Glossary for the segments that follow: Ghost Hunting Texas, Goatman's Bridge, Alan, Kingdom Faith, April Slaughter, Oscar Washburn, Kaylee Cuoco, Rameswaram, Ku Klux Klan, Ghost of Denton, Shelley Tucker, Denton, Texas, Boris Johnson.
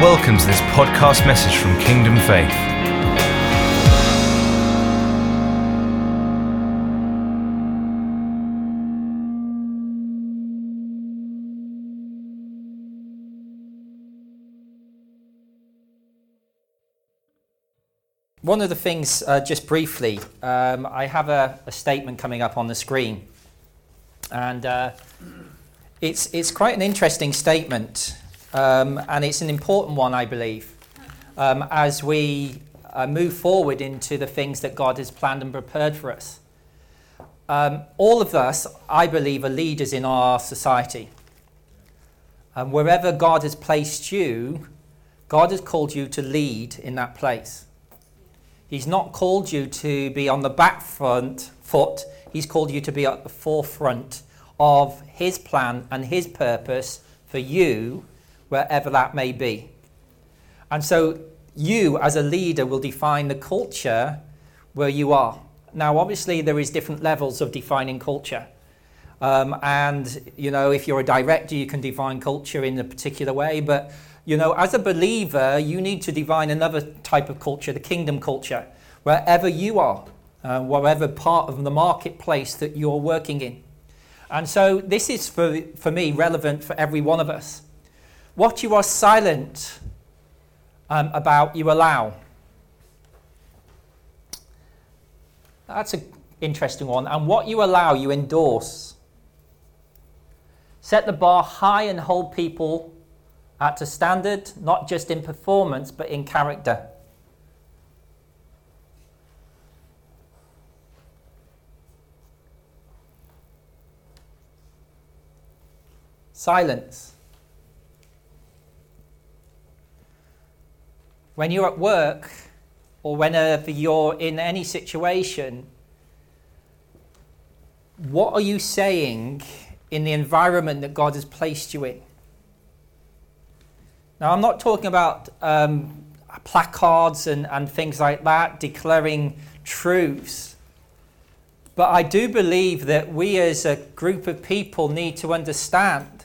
Welcome to this podcast message from Kingdom Faith. One of the things, just briefly, I have a statement coming up on the screen, and it's quite an interesting statement. And it's an important one, I believe, as we move forward into the things that God has planned and prepared for us. All of us, I believe, are leaders in our society. And wherever God has placed you, God has called you to lead in that place. He's not called you to be on the back front foot. He's called you to be at the forefront of his plan and his purpose for you, wherever that may be. And so you as a leader will define the culture where you are. Now obviously there is different levels of defining culture. And you know, if you're a director you can define culture in a particular way, but you know, as a believer you need to define another type of culture, the kingdom culture, wherever you are, whatever part of the marketplace that you're working in. And so this is for me relevant for every one of us. What you are silent about, you allow. That's an interesting one. And what you allow, you endorse. Set the bar high and hold people at a standard, not just in performance, but in character. Silence. When you're at work or whenever you're in any situation, what are you saying in the environment that God has placed you in? Now, I'm not talking about placards and things like that, declaring truths. But I do believe that we as a group of people need to understand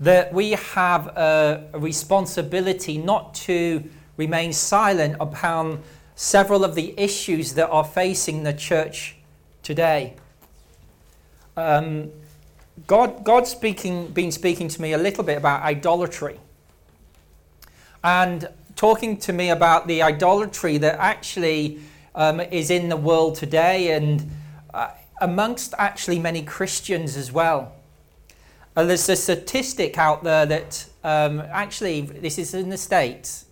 that we have a responsibility not to remain silent upon several of the issues that are facing the church today. God's been speaking to me a little bit about idolatry, and talking to me about the idolatry that actually is in the world today, and amongst actually many Christians as well. There's a statistic out there that actually this is in the States,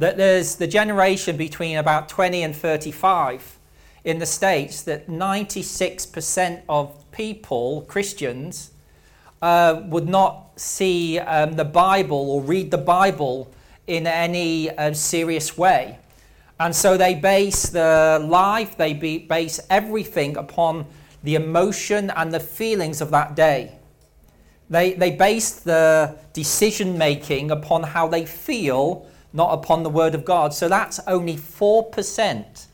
that there's the generation between about 20 and 35 in the States, that 96% of people, Christians, would not see the Bible or read the Bible in any serious way. And so they base their life, they base everything upon the emotion and the feelings of that day. They base the decision making upon how they feel, not upon the word of God. So that's only 4%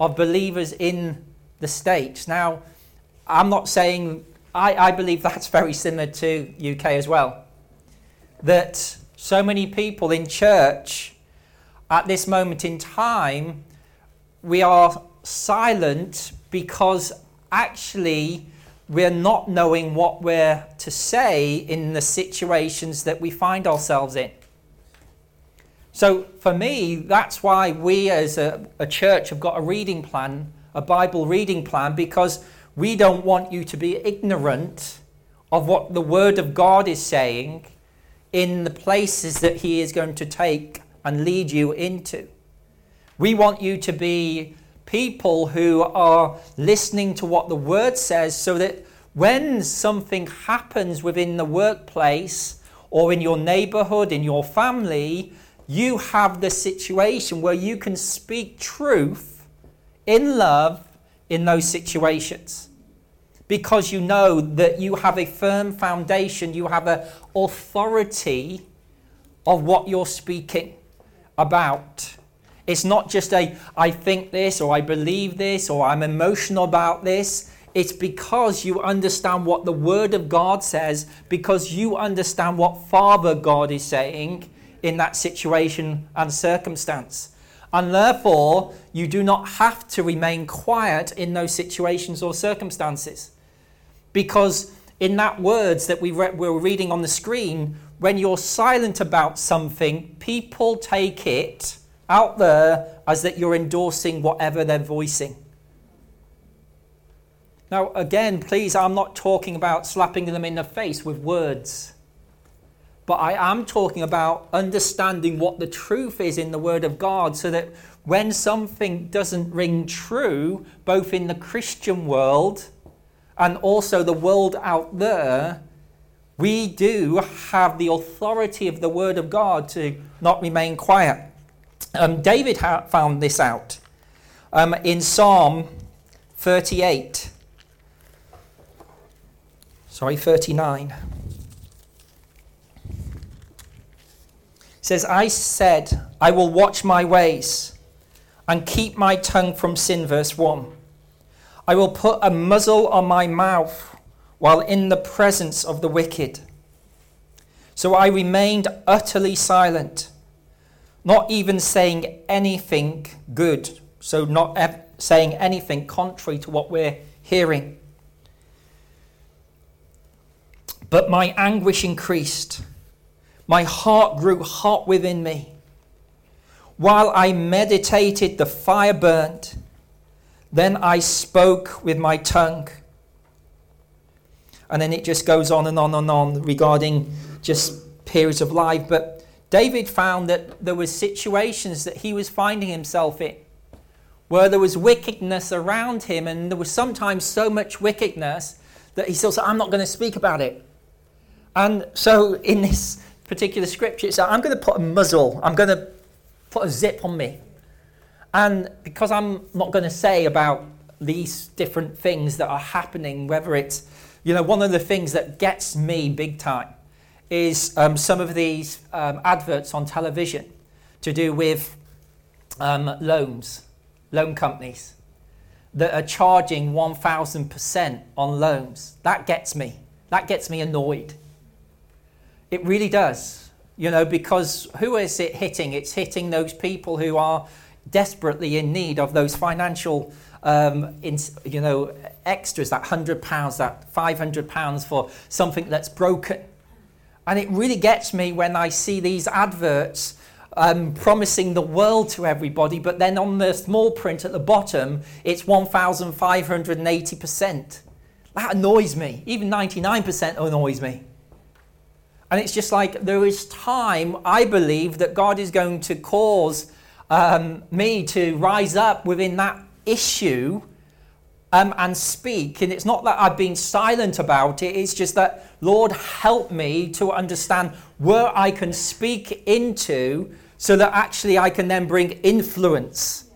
of believers in the States. Now, I'm not saying, I believe that's very similar to UK as well. That so many people in church at this moment in time, we are silent because actually we're not knowing what we're to say in the situations that we find ourselves in. So for me, that's why we as a church have got a reading plan, a Bible reading plan, because we don't want you to be ignorant of what the Word of God is saying in the places that He is going to take and lead you into. We want you to be people who are listening to what the Word says, so that when something happens within the workplace or in your neighborhood, in your family, you have the situation where you can speak truth in love in those situations, because you know that you have a firm foundation, you have an authority of what you're speaking about. It's not just I think this, or I believe this, or I'm emotional about this. It's because you understand what the Word of God says, because you understand what Father God is saying in that situation and circumstance. And therefore, you do not have to remain quiet in those situations or circumstances. Because in that words that we're reading on the screen, when you're silent about something, people take it out there as that you're endorsing whatever they're voicing. Now, again, please, I'm not talking about slapping them in the face with words. But I am talking about understanding what the truth is in the Word of God, so that when something doesn't ring true, both in the Christian world and also the world out there, we do have the authority of the Word of God to not remain quiet. David found this out in Psalm 38. 39. It says, I said, I will watch my ways and keep my tongue from sin, verse 1. I will put a muzzle on my mouth while in the presence of the wicked. So I remained utterly silent, not even saying anything good. So not saying anything contrary to what we're hearing. But my anguish increased. My heart grew hot within me. While I meditated, the fire burned. Then I spoke with my tongue. And then it just goes on and on and on regarding just periods of life. But David found that there were situations that he was finding himself in where there was wickedness around him, and there was sometimes so much wickedness that he still said, I'm not going to speak about it. And so in this particular scripture, so I'm going to put a muzzle, I'm going to put a zip on me. And because I'm not going to say about these different things that are happening, whether it's, you know, one of the things that gets me big time is some of these adverts on television to do with loan companies that are charging 1,000% on loans. That gets me. That gets me annoyed. It really does, you know, because who is it hitting? It's hitting those people who are desperately in need of those financial, extras, that £100, that £500 for something that's broken. And it really gets me when I see these adverts promising the world to everybody, but then on the small print at the bottom, it's 1,580%. That annoys me. Even 99% annoys me. And it's just like, there is time, I believe, that God is going to cause me to rise up within that issue and speak. And it's not that I've been silent about it. It's just that, Lord, help me to understand where I can speak into so that actually I can then bring influence,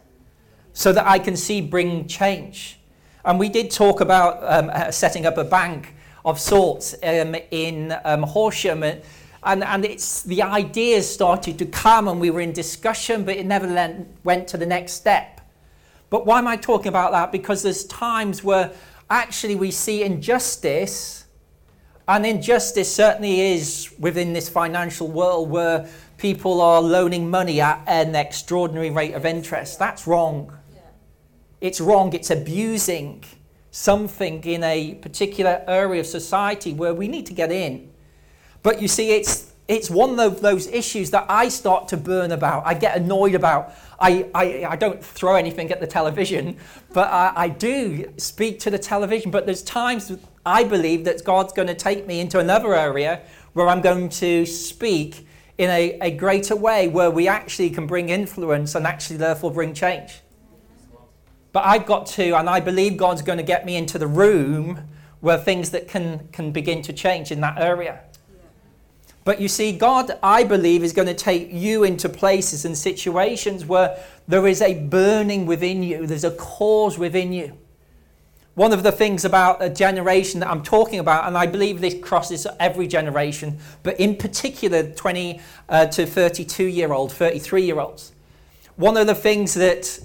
so that I can bring change. And we did talk about setting up a bank of sorts in Horsham, and it's the ideas started to come, and we were in discussion, but it never went to the next step. But why am I talking about that? Because there's times where actually we see injustice, and injustice certainly is within this financial world where people are loaning money at an extraordinary rate of interest. That's wrong. Yeah. It's wrong. It's abusing something in a particular area of society where we need to get in. But you see, it's one of those issues that I start to burn about. I get annoyed about. I don't throw anything at the television, but I do speak to the television. But there's times I believe that God's going to take me into another area where I'm going to speak in a greater way, where we actually can bring influence and actually therefore bring change. But I've got to, and I believe God's going to get me into the room where things that can begin to change in that area. Yeah. But you see, God, I believe, is going to take you into places and situations where there is a burning within you. There's a cause within you. One of the things about a generation that I'm talking about, and I believe this crosses every generation, but in particular 20 to 32-year-olds, 33-year-olds, one of the things that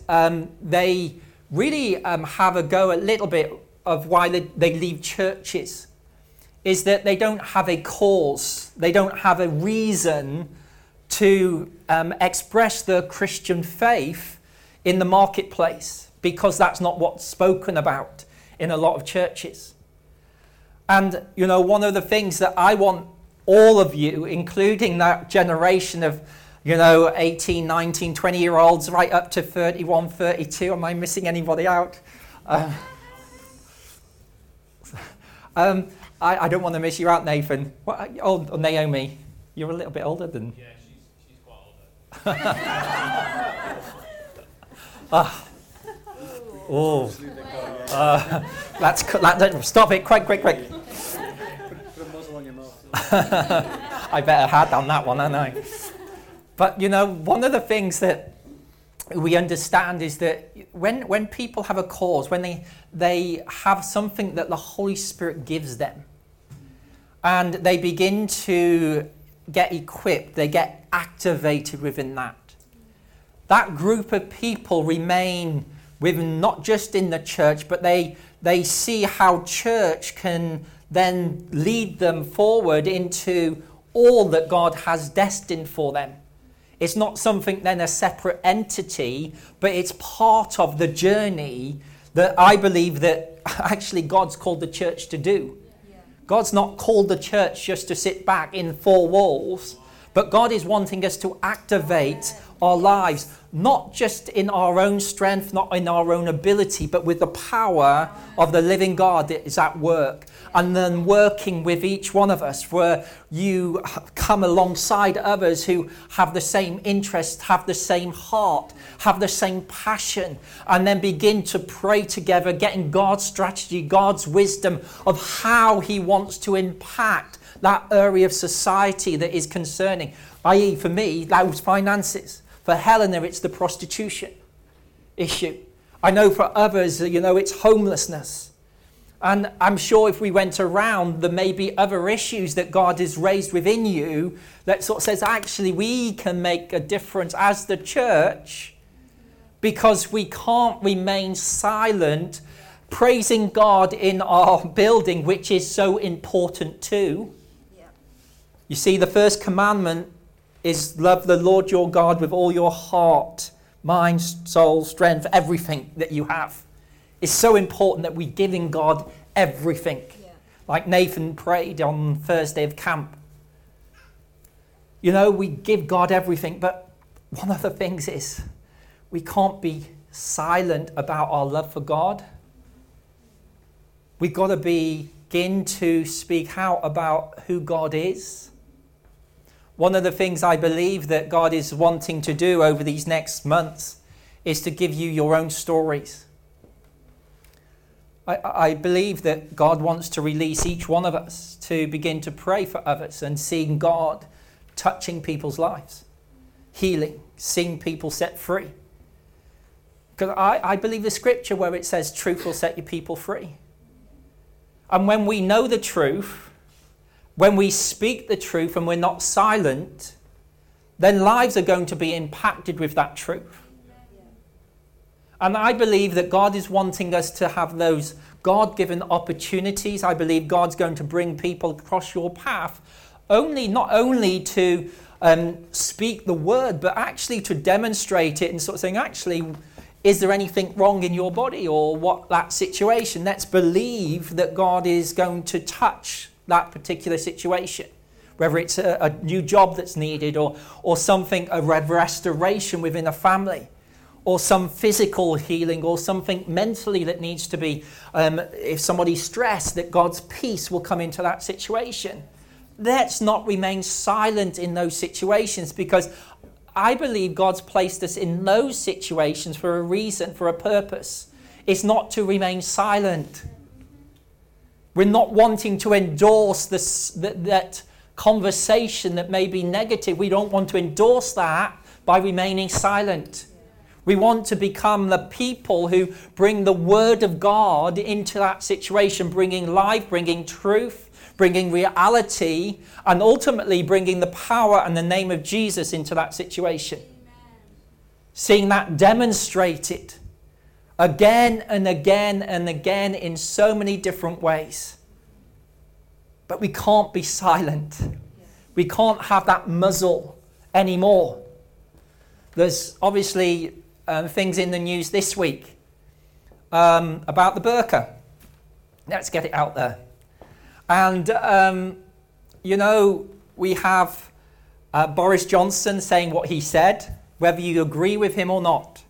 they really have a go a little bit of why they leave churches is that they don't have a cause. They don't have a reason to express their Christian faith in the marketplace, because that's not what's spoken about in a lot of churches. And, you know, one of the things that I want all of you, including that generation of, you know, 18, 19, 20-year-olds right up to 31, 32. Am I missing anybody out? I don't want to miss you out, Nathan. What, oh, Naomi, you're a little bit older than... Yeah, she's quite older. Stop it, quick. Put a muzzle on your mouth. I better had on that one, hadn't I? But, you know, one of the things that we understand is that when people have a cause, when they have something that the Holy Spirit gives them, and they begin to get equipped, they get activated within that. That group of people remain with not just in the church, but they see how church can then lead them forward into all that God has destined for them. It's not something then a separate entity, but it's part of the journey that I believe that actually God's called the church to do. Yeah. God's not called the church just to sit back in four walls, but God is wanting us to activate our lives, not just in our own strength, not in our own ability, but with the power of the living God that is at work. And then working with each one of us, where you come alongside others who have the same interest, have the same heart, have the same passion, and then begin to pray together, getting God's strategy, God's wisdom of how he wants to impact that area of society that is concerning, i.e. for me, that was finances. For Helena, it's the prostitution issue. I know for others, you know, it's homelessness. And I'm sure if we went around, there may be other issues that God has raised within you that sort of says, actually, we can make a difference as the church, because we can't remain silent, praising God in our building, which is so important too. Yeah. You see, the first commandment is love the Lord your God with all your heart, mind, soul, strength, everything that you have. It's so important that we're giving God everything. Yeah. Like Nathan prayed on Thursday of camp. You know, we give God everything, but one of the things is we can't be silent about our love for God. We've got to begin to speak out about who God is. One of the things I believe that God is wanting to do over these next months is to give you your own stories. I believe that God wants to release each one of us to begin to pray for others and seeing God touching people's lives, healing, seeing people set free. Because I believe the scripture where it says truth will set your people free. And when we know the truth, when we speak the truth and we're not silent, then lives are going to be impacted with that truth. And I believe that God is wanting us to have those God-given opportunities. I believe God's going to bring people across your path, not only to speak the word, but actually to demonstrate it and sort of saying, actually, is there anything wrong in your body or what that situation? Let's believe that God is going to touch that particular situation, whether it's a new job that's needed or something, a restoration within a family, or some physical healing, or something mentally that needs to be, if somebody's stressed, that God's peace will come into that situation. Let's not remain silent in those situations, because I believe God's placed us in those situations for a reason, for a purpose. It's not to remain silent. We're not wanting to endorse that conversation that may be negative. We don't want to endorse that by remaining silent. We want to become the people who bring the word of God into that situation, bringing life, bringing truth, bringing reality, and ultimately bringing the power and the name of Jesus into that situation. Amen. Seeing that demonstrated again and again and again in so many different ways. But we can't be silent. We can't have that muzzle anymore. There's obviously things in the news this week about the burqa. Let's get it out there. And, you know, we have Boris Johnson saying what he said, whether you agree with him or not.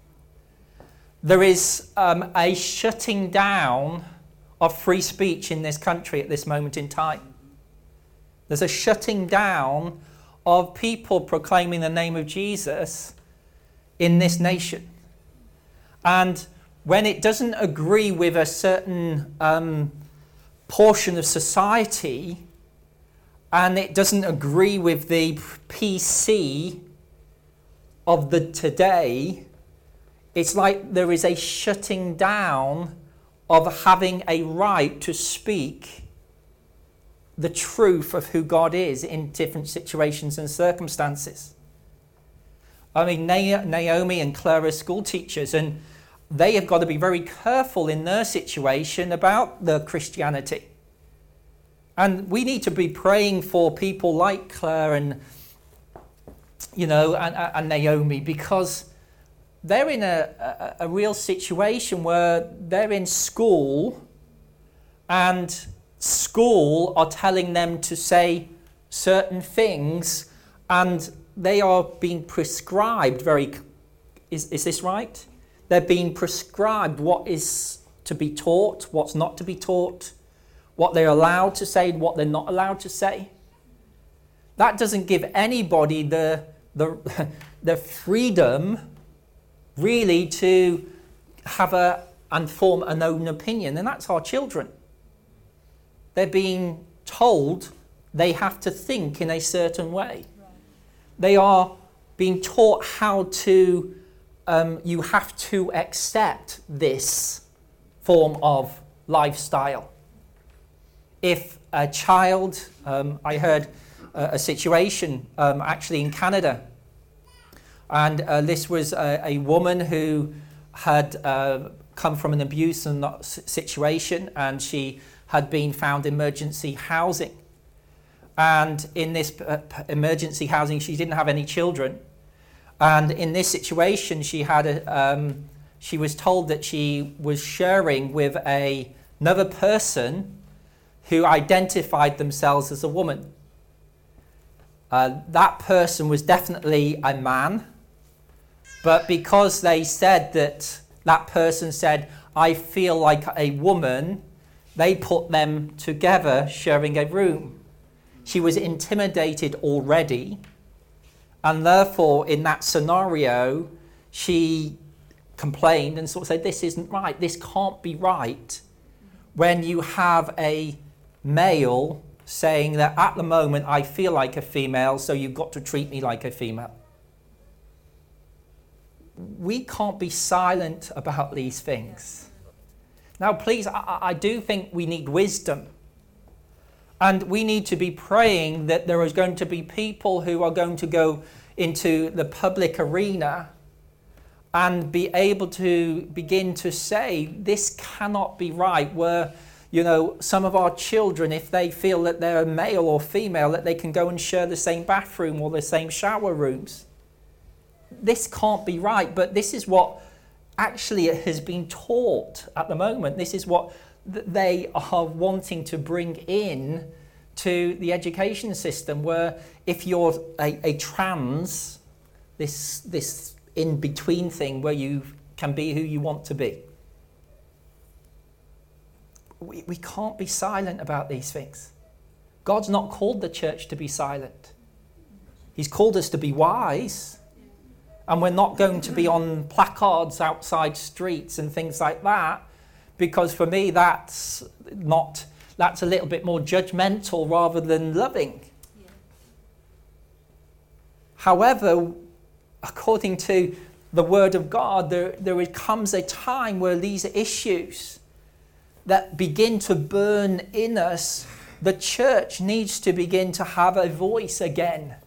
There is a shutting down of free speech in this country at this moment in time. There's a shutting down of people proclaiming the name of Jesus in this nation. And when it doesn't agree with a certain portion of society, and it doesn't agree with the PC of the today, it's like there is a shutting down of having a right to speak the truth of who God is in different situations and circumstances. I mean, Naomi and Clara are school teachers, and they have got to be very careful in their situation about their Christianity. And we need to be praying for people like Claire and, you know, and Naomi, because they're in a real situation where they're in school, and school are telling them to say certain things, and they are being prescribed is this right? They're being prescribed what is to be taught, what's not to be taught, what they're allowed to say and what they're not allowed to say. That doesn't give anybody the freedom really to have and form an own opinion, and that's our children. They're being told they have to think in a certain way. Right. They are being taught how to, you have to accept this form of lifestyle. If a child, I heard a situation actually in Canada, and this was a woman who had come from an abuse and situation, and she had been found emergency housing. And in this emergency housing, she didn't have any children. And in this situation, she had she was told that she was sharing with another person who identified themselves as a woman. That person was definitely a man, but because they said that person said, "I feel like a woman," they put them together sharing a room. She was intimidated already, and therefore in that scenario she complained and sort of said, "This isn't right, this can't be right," when you have a male saying that at the moment I feel like a female, so you've got to treat me like a female. We can't be silent about these things. Now, please, I do think we need wisdom. And we need to be praying that there is going to be people who are going to go into the public arena and be able to begin to say, this cannot be right, where, you know, some of our children, if they feel that they're male or female, that they can go and share the same bathroom or the same shower rooms. This can't be right, but this is what actually it has been taught at the moment. This is what they are wanting to bring in to the education system, where if you're a trans, this in-between thing where you can be who you want to be. We can't be silent about these things. God's not called the church to be silent. He's called us to be wise. And we're not going to be on placards outside streets and things like that, because for me that's a little bit more judgmental rather than loving. Yeah. However, according to the Word of God, there comes a time where these issues that begin to burn in us, the church needs to begin to have a voice again.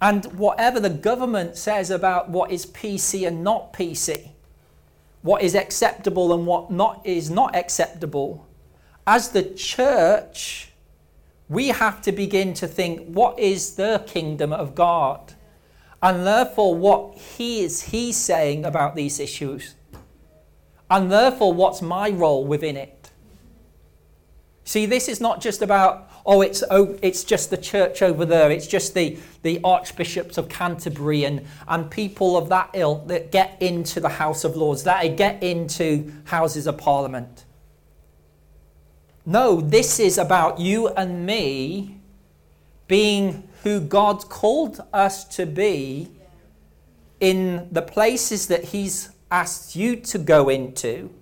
And whatever the government says about what is PC and not PC, what is acceptable and what is not acceptable, as the church, we have to begin to think, what is the kingdom of God? And therefore, what is he saying about these issues? And therefore, what's my role within it? See, this is not just about, it's just the church over there. It's just the archbishops of Canterbury and people of that ilk that get into the House of Lords, that get into Houses of Parliament. No, this is about you and me being who God called us to be in the places that he's asked you to go into,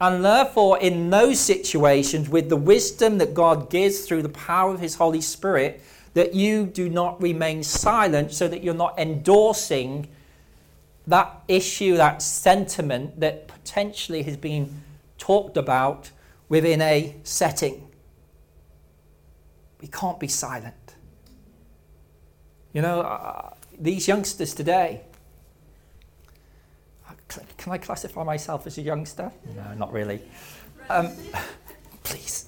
and therefore in those situations, with the wisdom that God gives through the power of his Holy Spirit, that you do not remain silent, so that you're not endorsing that issue, that sentiment that potentially has been talked about within a setting. We can't be silent. You know, these youngsters today, can I classify myself as a youngster? No, not really. Please.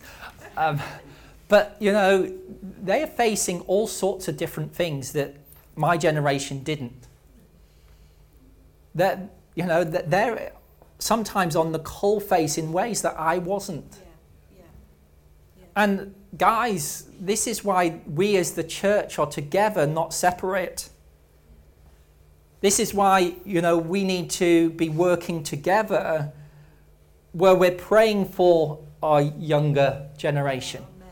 But, you know, they are facing all sorts of different things that my generation didn't. That, you know, that they're sometimes on the coalface in ways that I wasn't. And guys, this is why we as the church are together, not separate. This is why, you know, we need to be working together where we're praying for our younger generation. Amen.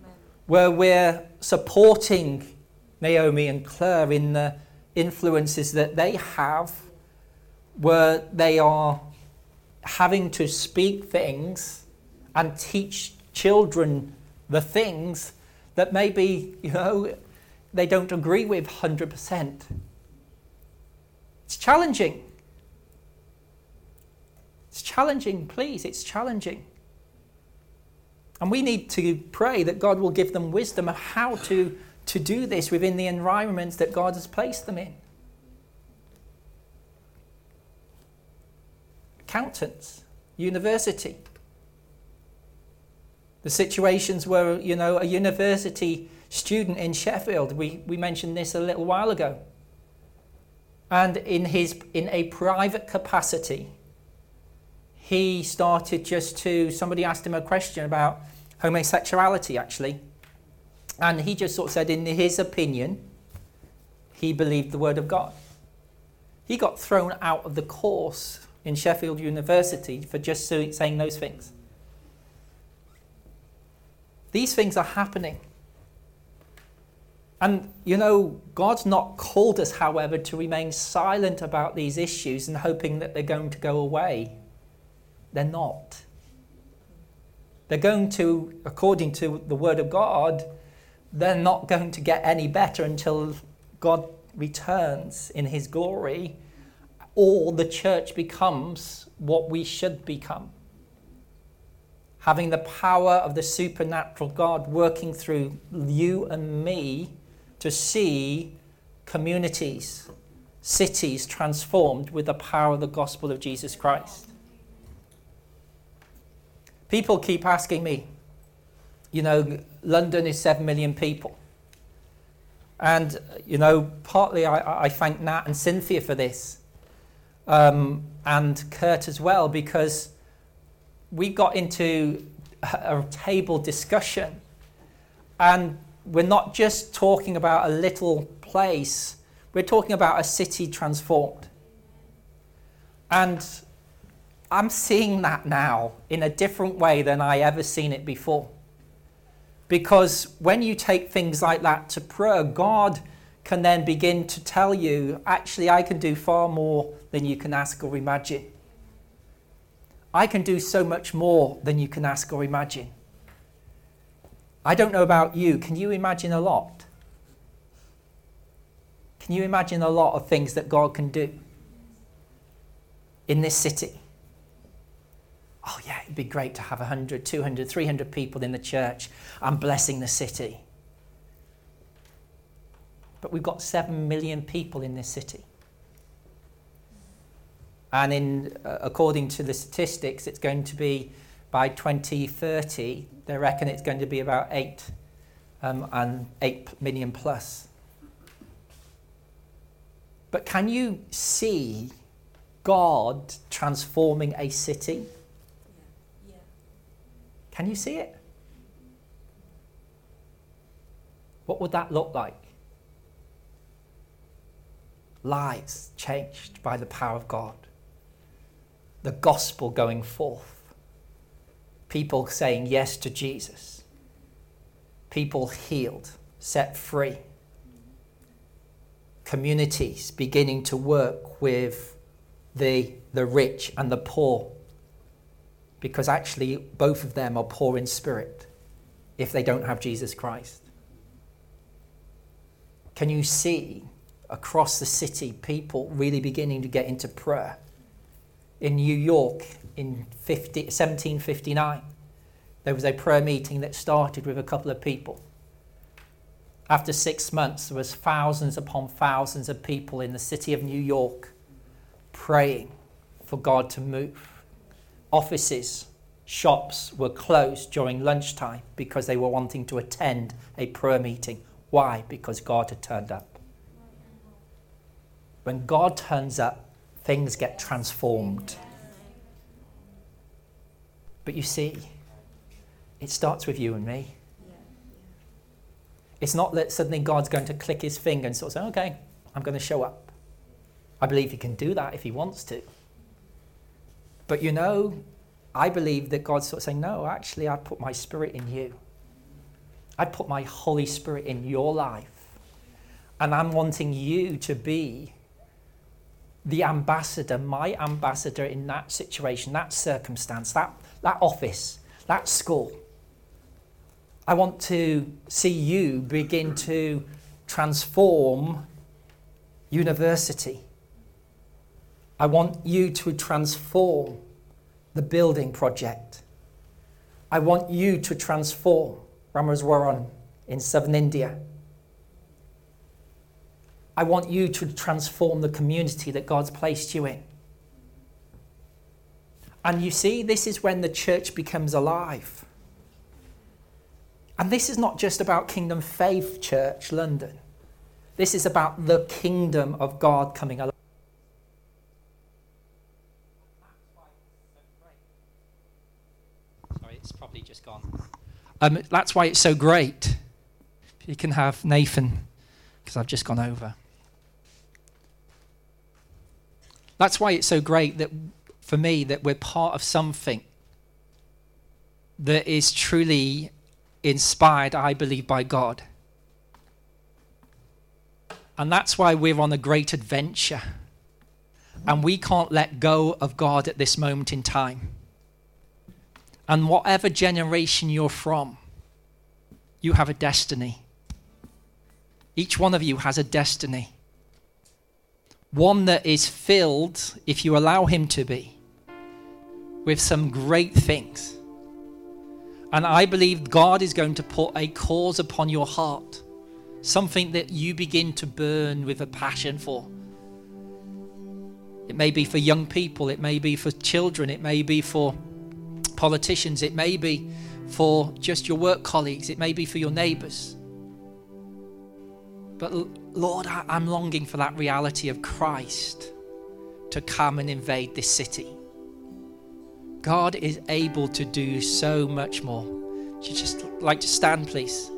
Amen. Where we're supporting Naomi and Claire in the influences that they have, where they are having to speak things and teach children the things that maybe, you know, they don't agree with 100%. It's challenging. It's challenging, please. It's challenging. And we need to pray that God will give them wisdom of how to do this within the environments that God has placed them in. Accountants, university. The situations where, you know, a university student in Sheffield, we mentioned this a little while ago, and in a private capacity, he started somebody asked him a question about homosexuality, actually. And he just sort of said, in his opinion, he believed the word of God. He got thrown out of the course in Sheffield University for just saying those things. These things are happening. And, you know, God's not called us, however, to remain silent about these issues and hoping that they're going to go away. They're not. They're going to, according to the Word of God, they're not going to get any better until God returns in his glory, or the church becomes what we should become. Having the power of the supernatural God working through you and me to see communities, cities transformed with the power of the gospel of Jesus Christ. People keep asking me, you know, London is 7 million people. And, you know, partly I thank Nat and Cynthia for this, and Kurt as well, because we got into a table discussion, and we're not just talking about a little place, we're talking about a city transformed. And I'm seeing that now in a different way than I ever seen it before. Because when you take things like that to prayer, God can then begin to tell you, actually, I can do far more than you can ask or imagine. I can do so much more than you can ask or imagine. I don't know about you. Can you imagine a lot? Can you imagine a lot of things that God can do in this city? Oh yeah, it'd be great to have 100, 200, 300 people in the church. I'm blessing the city. But we've got 7 million people in this city. And according to the statistics, it's going to be by 2030, they reckon it's going to be about 8 million plus. But can you see God transforming a city? Yeah. Can you see it? What would that look like? Lives changed by the power of God. The gospel going forth. People saying yes to Jesus. People healed, set free. Communities beginning to work with the rich and the poor, because actually both of them are poor in spirit if they don't have Jesus Christ. Can you see across the city people really beginning to get into prayer? In New York in 1759, there was a prayer meeting that started with a couple of people. After 6 months, there was thousands upon thousands of people in the city of New York praying for God to move. Offices, shops were closed during lunchtime because they were wanting to attend a prayer meeting. Why? Because God had turned up. When God turns up, things get transformed. But you see, it starts with you and me. It's not that suddenly God's going to click his finger and sort of say, okay, I'm going to show up. I believe he can do that if he wants to. But you know, I believe that God's sort of saying, no, actually, I put my spirit in you. I put my Holy Spirit in your life. And I'm wanting you to be the ambassador, my ambassador in that situation, that circumstance, that office, that school. I want to see you begin to transform university. I want you to transform the building project. I want you to transform Rameswaram in southern India. I want you to transform the community that God's placed you in. And you see, this is when the church becomes alive. And this is not just about Kingdom Faith Church, London. This is about the kingdom of God coming alive. Sorry, it's probably just gone. That's why it's so great. You can have Nathan, because I've just gone over. That's why it's so great that, for me, that we're part of something that is truly inspired, I believe, by God. And that's why we're on a great adventure. And we can't let go of God at this moment in time. And whatever generation you're from, you have a destiny. Each one of you has a destiny. One that is filled, if you allow him to be, with some great things. And I believe God is going to put a cause upon your heart, something that you begin to burn with a passion for. It may be for young people, it may be for children, it may be for politicians, it may be for just your work colleagues, it may be for your neighbours. But Lord, I'm longing for that reality of Christ to come and invade this city. God is able to do so much more. Would you just like to stand, please?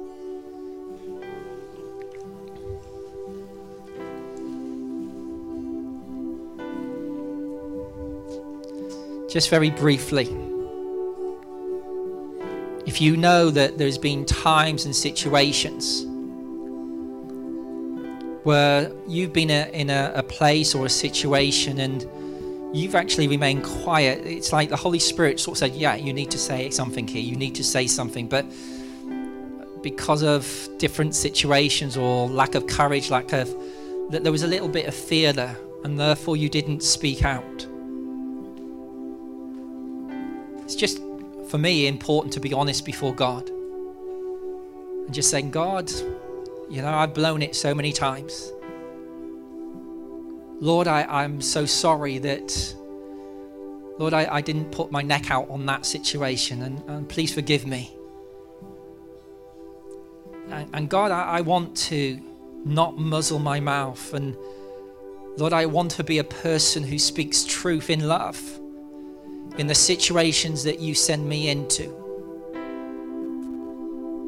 Just very briefly. If you know that there's been times and situations where you've been in a place or a situation and you've actually remained quiet. It's like the Holy Spirit sort of said, yeah, you need to say something here. You need to say something. But because of different situations or lack of courage, that there was a little bit of fear there, and therefore you didn't speak out. It's just, for me, important to be honest before God. And just saying, God, you know, I've blown it so many times. Lord, I'm so sorry that Lord, I didn't put my neck out on that situation, and please forgive me. And God, I want to not muzzle my mouth, and Lord, I want to be a person who speaks truth in love in the situations that you send me into.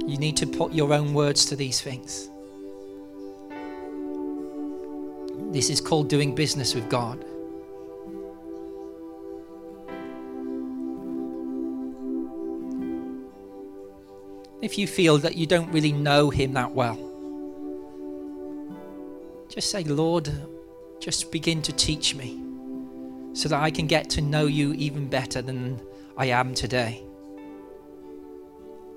You need to put your own words to these things. This is called doing business with God. If you feel that you don't really know him that well, just say, Lord, just begin to teach me so that I can get to know you even better than I am today.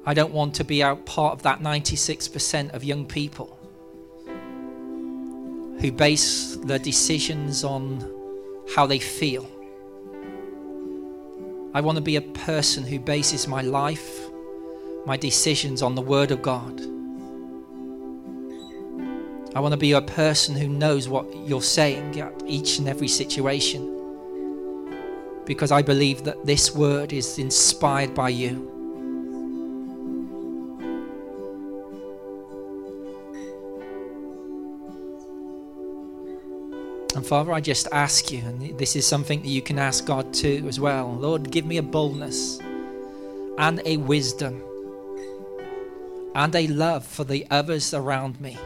I don't want to be out part of that 96% of young people who base their decisions on how they feel. I want to be a person who bases my life, my decisions on the Word of God. I want to be a person who knows what you're saying at each and every situation, because I believe that this Word is inspired by you. And Father, I just ask you, and this is something that you can ask God too as well, Lord, give me a boldness and a wisdom and a love for the others around me.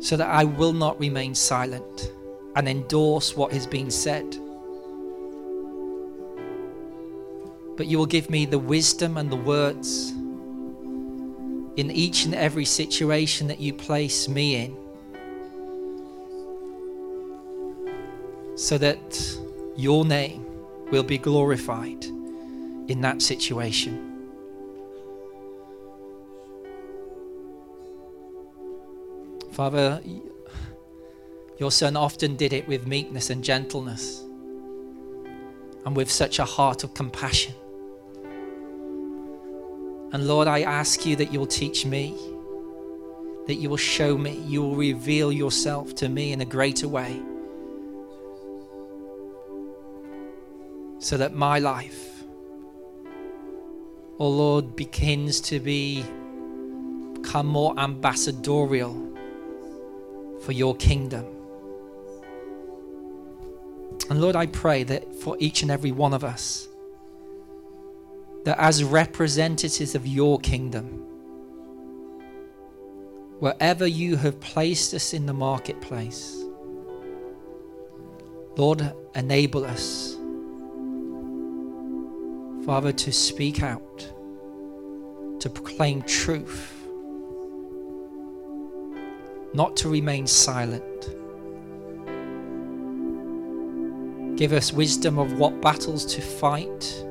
So that I will not remain silent and endorse what has been said. But you will give me the wisdom and the words in each and every situation that you place me in. So that your name will be glorified in that situation. Father, your son often did it with meekness and gentleness and with such a heart of compassion. And Lord, I ask you that you'll teach me, that you will show me, you will reveal yourself to me in a greater way, so that my life, oh Lord, begins to become more ambassadorial for your kingdom. And Lord, I pray that for each and every one of us, that as representatives of your kingdom, wherever you have placed us in the marketplace, Lord, enable us, Father, to speak out, to proclaim truth, not to remain silent. Give us wisdom of what battles to fight,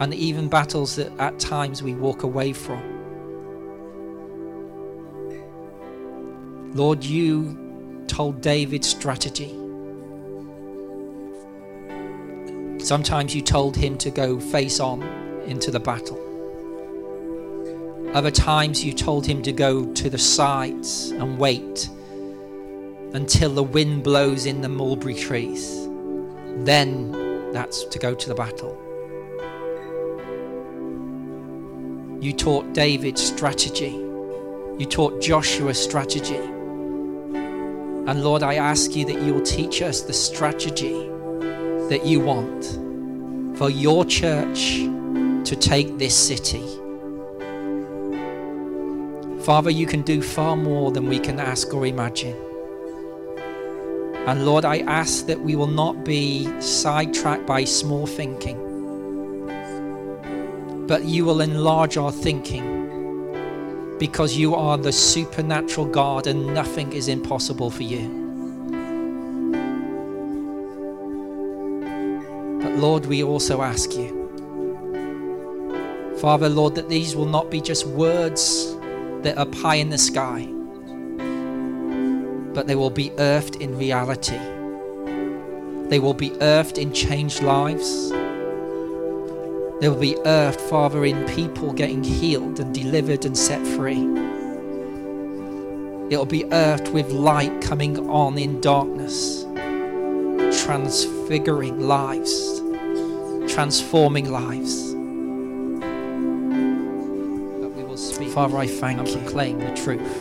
and even battles that at times we walk away from. Lord, you told David strategy. Sometimes you told him to go face on into the battle. Other times you told him to go to the sides and wait until the wind blows in the mulberry trees. Then that's to go to the battle. You taught David strategy. You taught Joshua strategy. And Lord, I ask you that you will teach us the strategy that you want for your church to take this city. Father, you can do far more than we can ask or imagine. And Lord, I ask that we will not be sidetracked by small thinking, but you will enlarge our thinking, because you are the supernatural God and nothing is impossible for you. Lord, we also ask you, Father, Lord, that these will not be just words that are pie in the sky, but they will be earthed in reality. They will be earthed in changed lives. They will be earthed, Father, in people getting healed and delivered and set free. It'll be earthed with light coming on in darkness, transfiguring lives, transforming lives. But we will speak. Father, I thank you. Proclaim the truth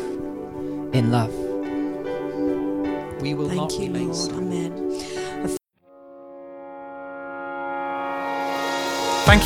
in love. We will thank not you, be made Lord. Amen. Thank